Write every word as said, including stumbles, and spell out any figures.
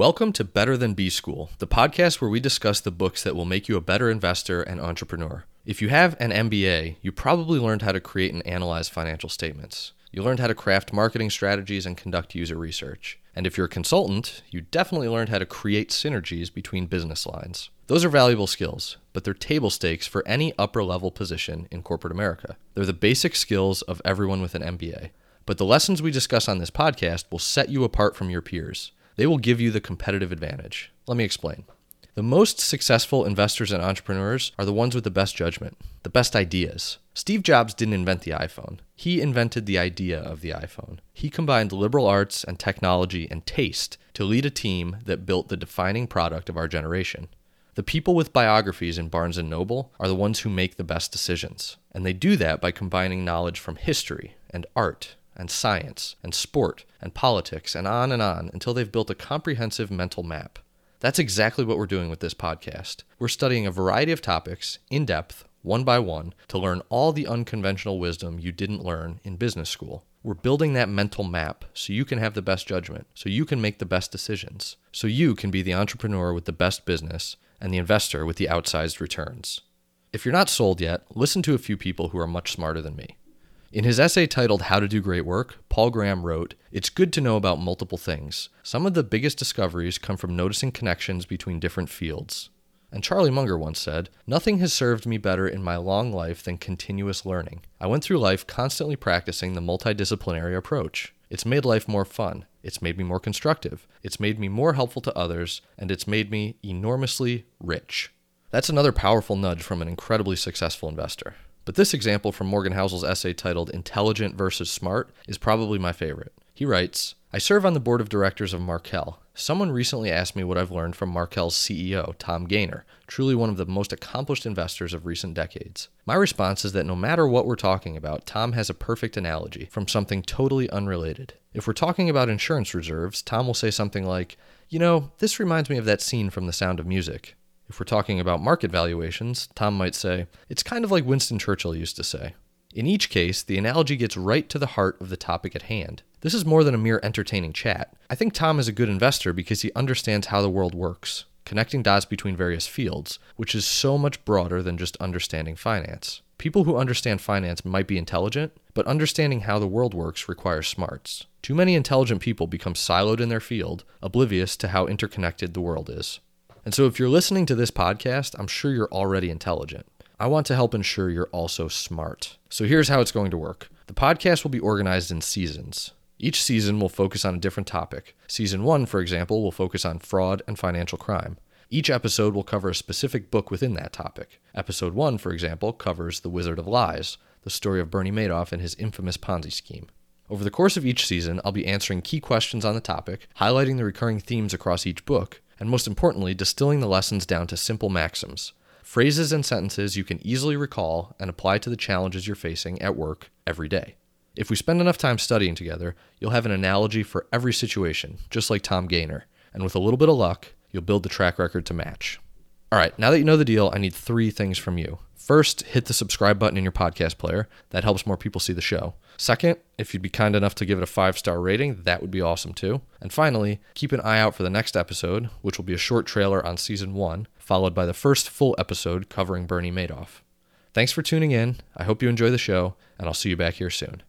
Welcome to Better Than B-School, the podcast where we discuss the books that will make you a better investor and entrepreneur. If you have an M B A, you probably learned how to create and analyze financial statements. You learned how to craft marketing strategies and conduct user research. And if you're a consultant, you definitely learned how to create synergies between business lines. Those are valuable skills, but they're table stakes for any upper-level position in corporate America. They're the basic skills of everyone with an M B A. But the lessons we discuss on this podcast will set you apart from your peers. They will give you the competitive advantage. Let me explain. The most successful investors and entrepreneurs are the ones with the best judgment, the best ideas. Steve Jobs didn't invent the iPhone. He invented the idea of the iPhone. He combined liberal arts and technology and taste to lead a team that built the defining product of our generation. The people with biographies in Barnes and Noble are the ones who make the best decisions. And they do that by combining knowledge from history and art and science, and sport, and politics, and on and on until they've built a comprehensive mental map. That's exactly what we're doing with this podcast. We're studying a variety of topics, in depth, one by one, to learn all the unconventional wisdom you didn't learn in business school. We're building that mental map so you can have the best judgment, so you can make the best decisions, so you can be the entrepreneur with the best business and the investor with the outsized returns. If you're not sold yet, listen to a few people who are much smarter than me. In his essay titled How to Do Great Work, Paul Graham wrote, "It's good to know about multiple things. Some of the biggest discoveries come from noticing connections between different fields." And Charlie Munger once said, "Nothing has served me better in my long life than continuous learning. I went through life constantly practicing the multidisciplinary approach. It's made life more fun. It's made me more constructive. It's made me more helpful to others. And it's made me enormously rich." That's another powerful nudge from an incredibly successful investor. But this example from Morgan Housel's essay titled Intelligent versus Smart is probably my favorite. He writes, "I serve on the board of directors of Markel. Someone recently asked me what I've learned from Markel's C E O, Tom Gaynor, truly one of the most accomplished investors of recent decades. My response is that no matter what we're talking about, Tom has a perfect analogy from something totally unrelated. If we're talking about insurance reserves, Tom will say something like, 'You know, this reminds me of that scene from The Sound of Music.' If we're talking about market valuations, Tom might say, 'It's kind of like Winston Churchill used to say.' In each case, the analogy gets right to the heart of the topic at hand. This is more than a mere entertaining chat. I think Tom is a good investor because he understands how the world works, connecting dots between various fields, which is so much broader than just understanding finance. People who understand finance might be intelligent, but understanding how the world works requires smarts. Too many intelligent people become siloed in their field, oblivious to how interconnected the world is." And so if you're listening to this podcast, I'm sure you're already intelligent. I want to help ensure you're also smart. So here's how it's going to work. The podcast will be organized in seasons. Each season will focus on a different topic. Season one, for example, will focus on fraud and financial crime. Each episode will cover a specific book within that topic. Episode one, for example, covers The Wizard of Lies, the story of Bernie Madoff and his infamous Ponzi scheme. Over the course of each season, I'll be answering key questions on the topic, highlighting the recurring themes across each book, and most importantly, distilling the lessons down to simple maxims, phrases and sentences you can easily recall and apply to the challenges you're facing at work every day. If we spend enough time studying together, you'll have an analogy for every situation, just like Tom Gaynor. And with a little bit of luck, you'll build the track record to match. All right, now that you know the deal, I need three things from you. First, hit the subscribe button in your podcast player. That helps more people see the show. Second, if you'd be kind enough to give it a five-star rating, that would be awesome too. And finally, keep an eye out for the next episode, which will be a short trailer on season one, followed by the first full episode covering Bernie Madoff. Thanks for tuning in. I hope you enjoy the show, and I'll see you back here soon.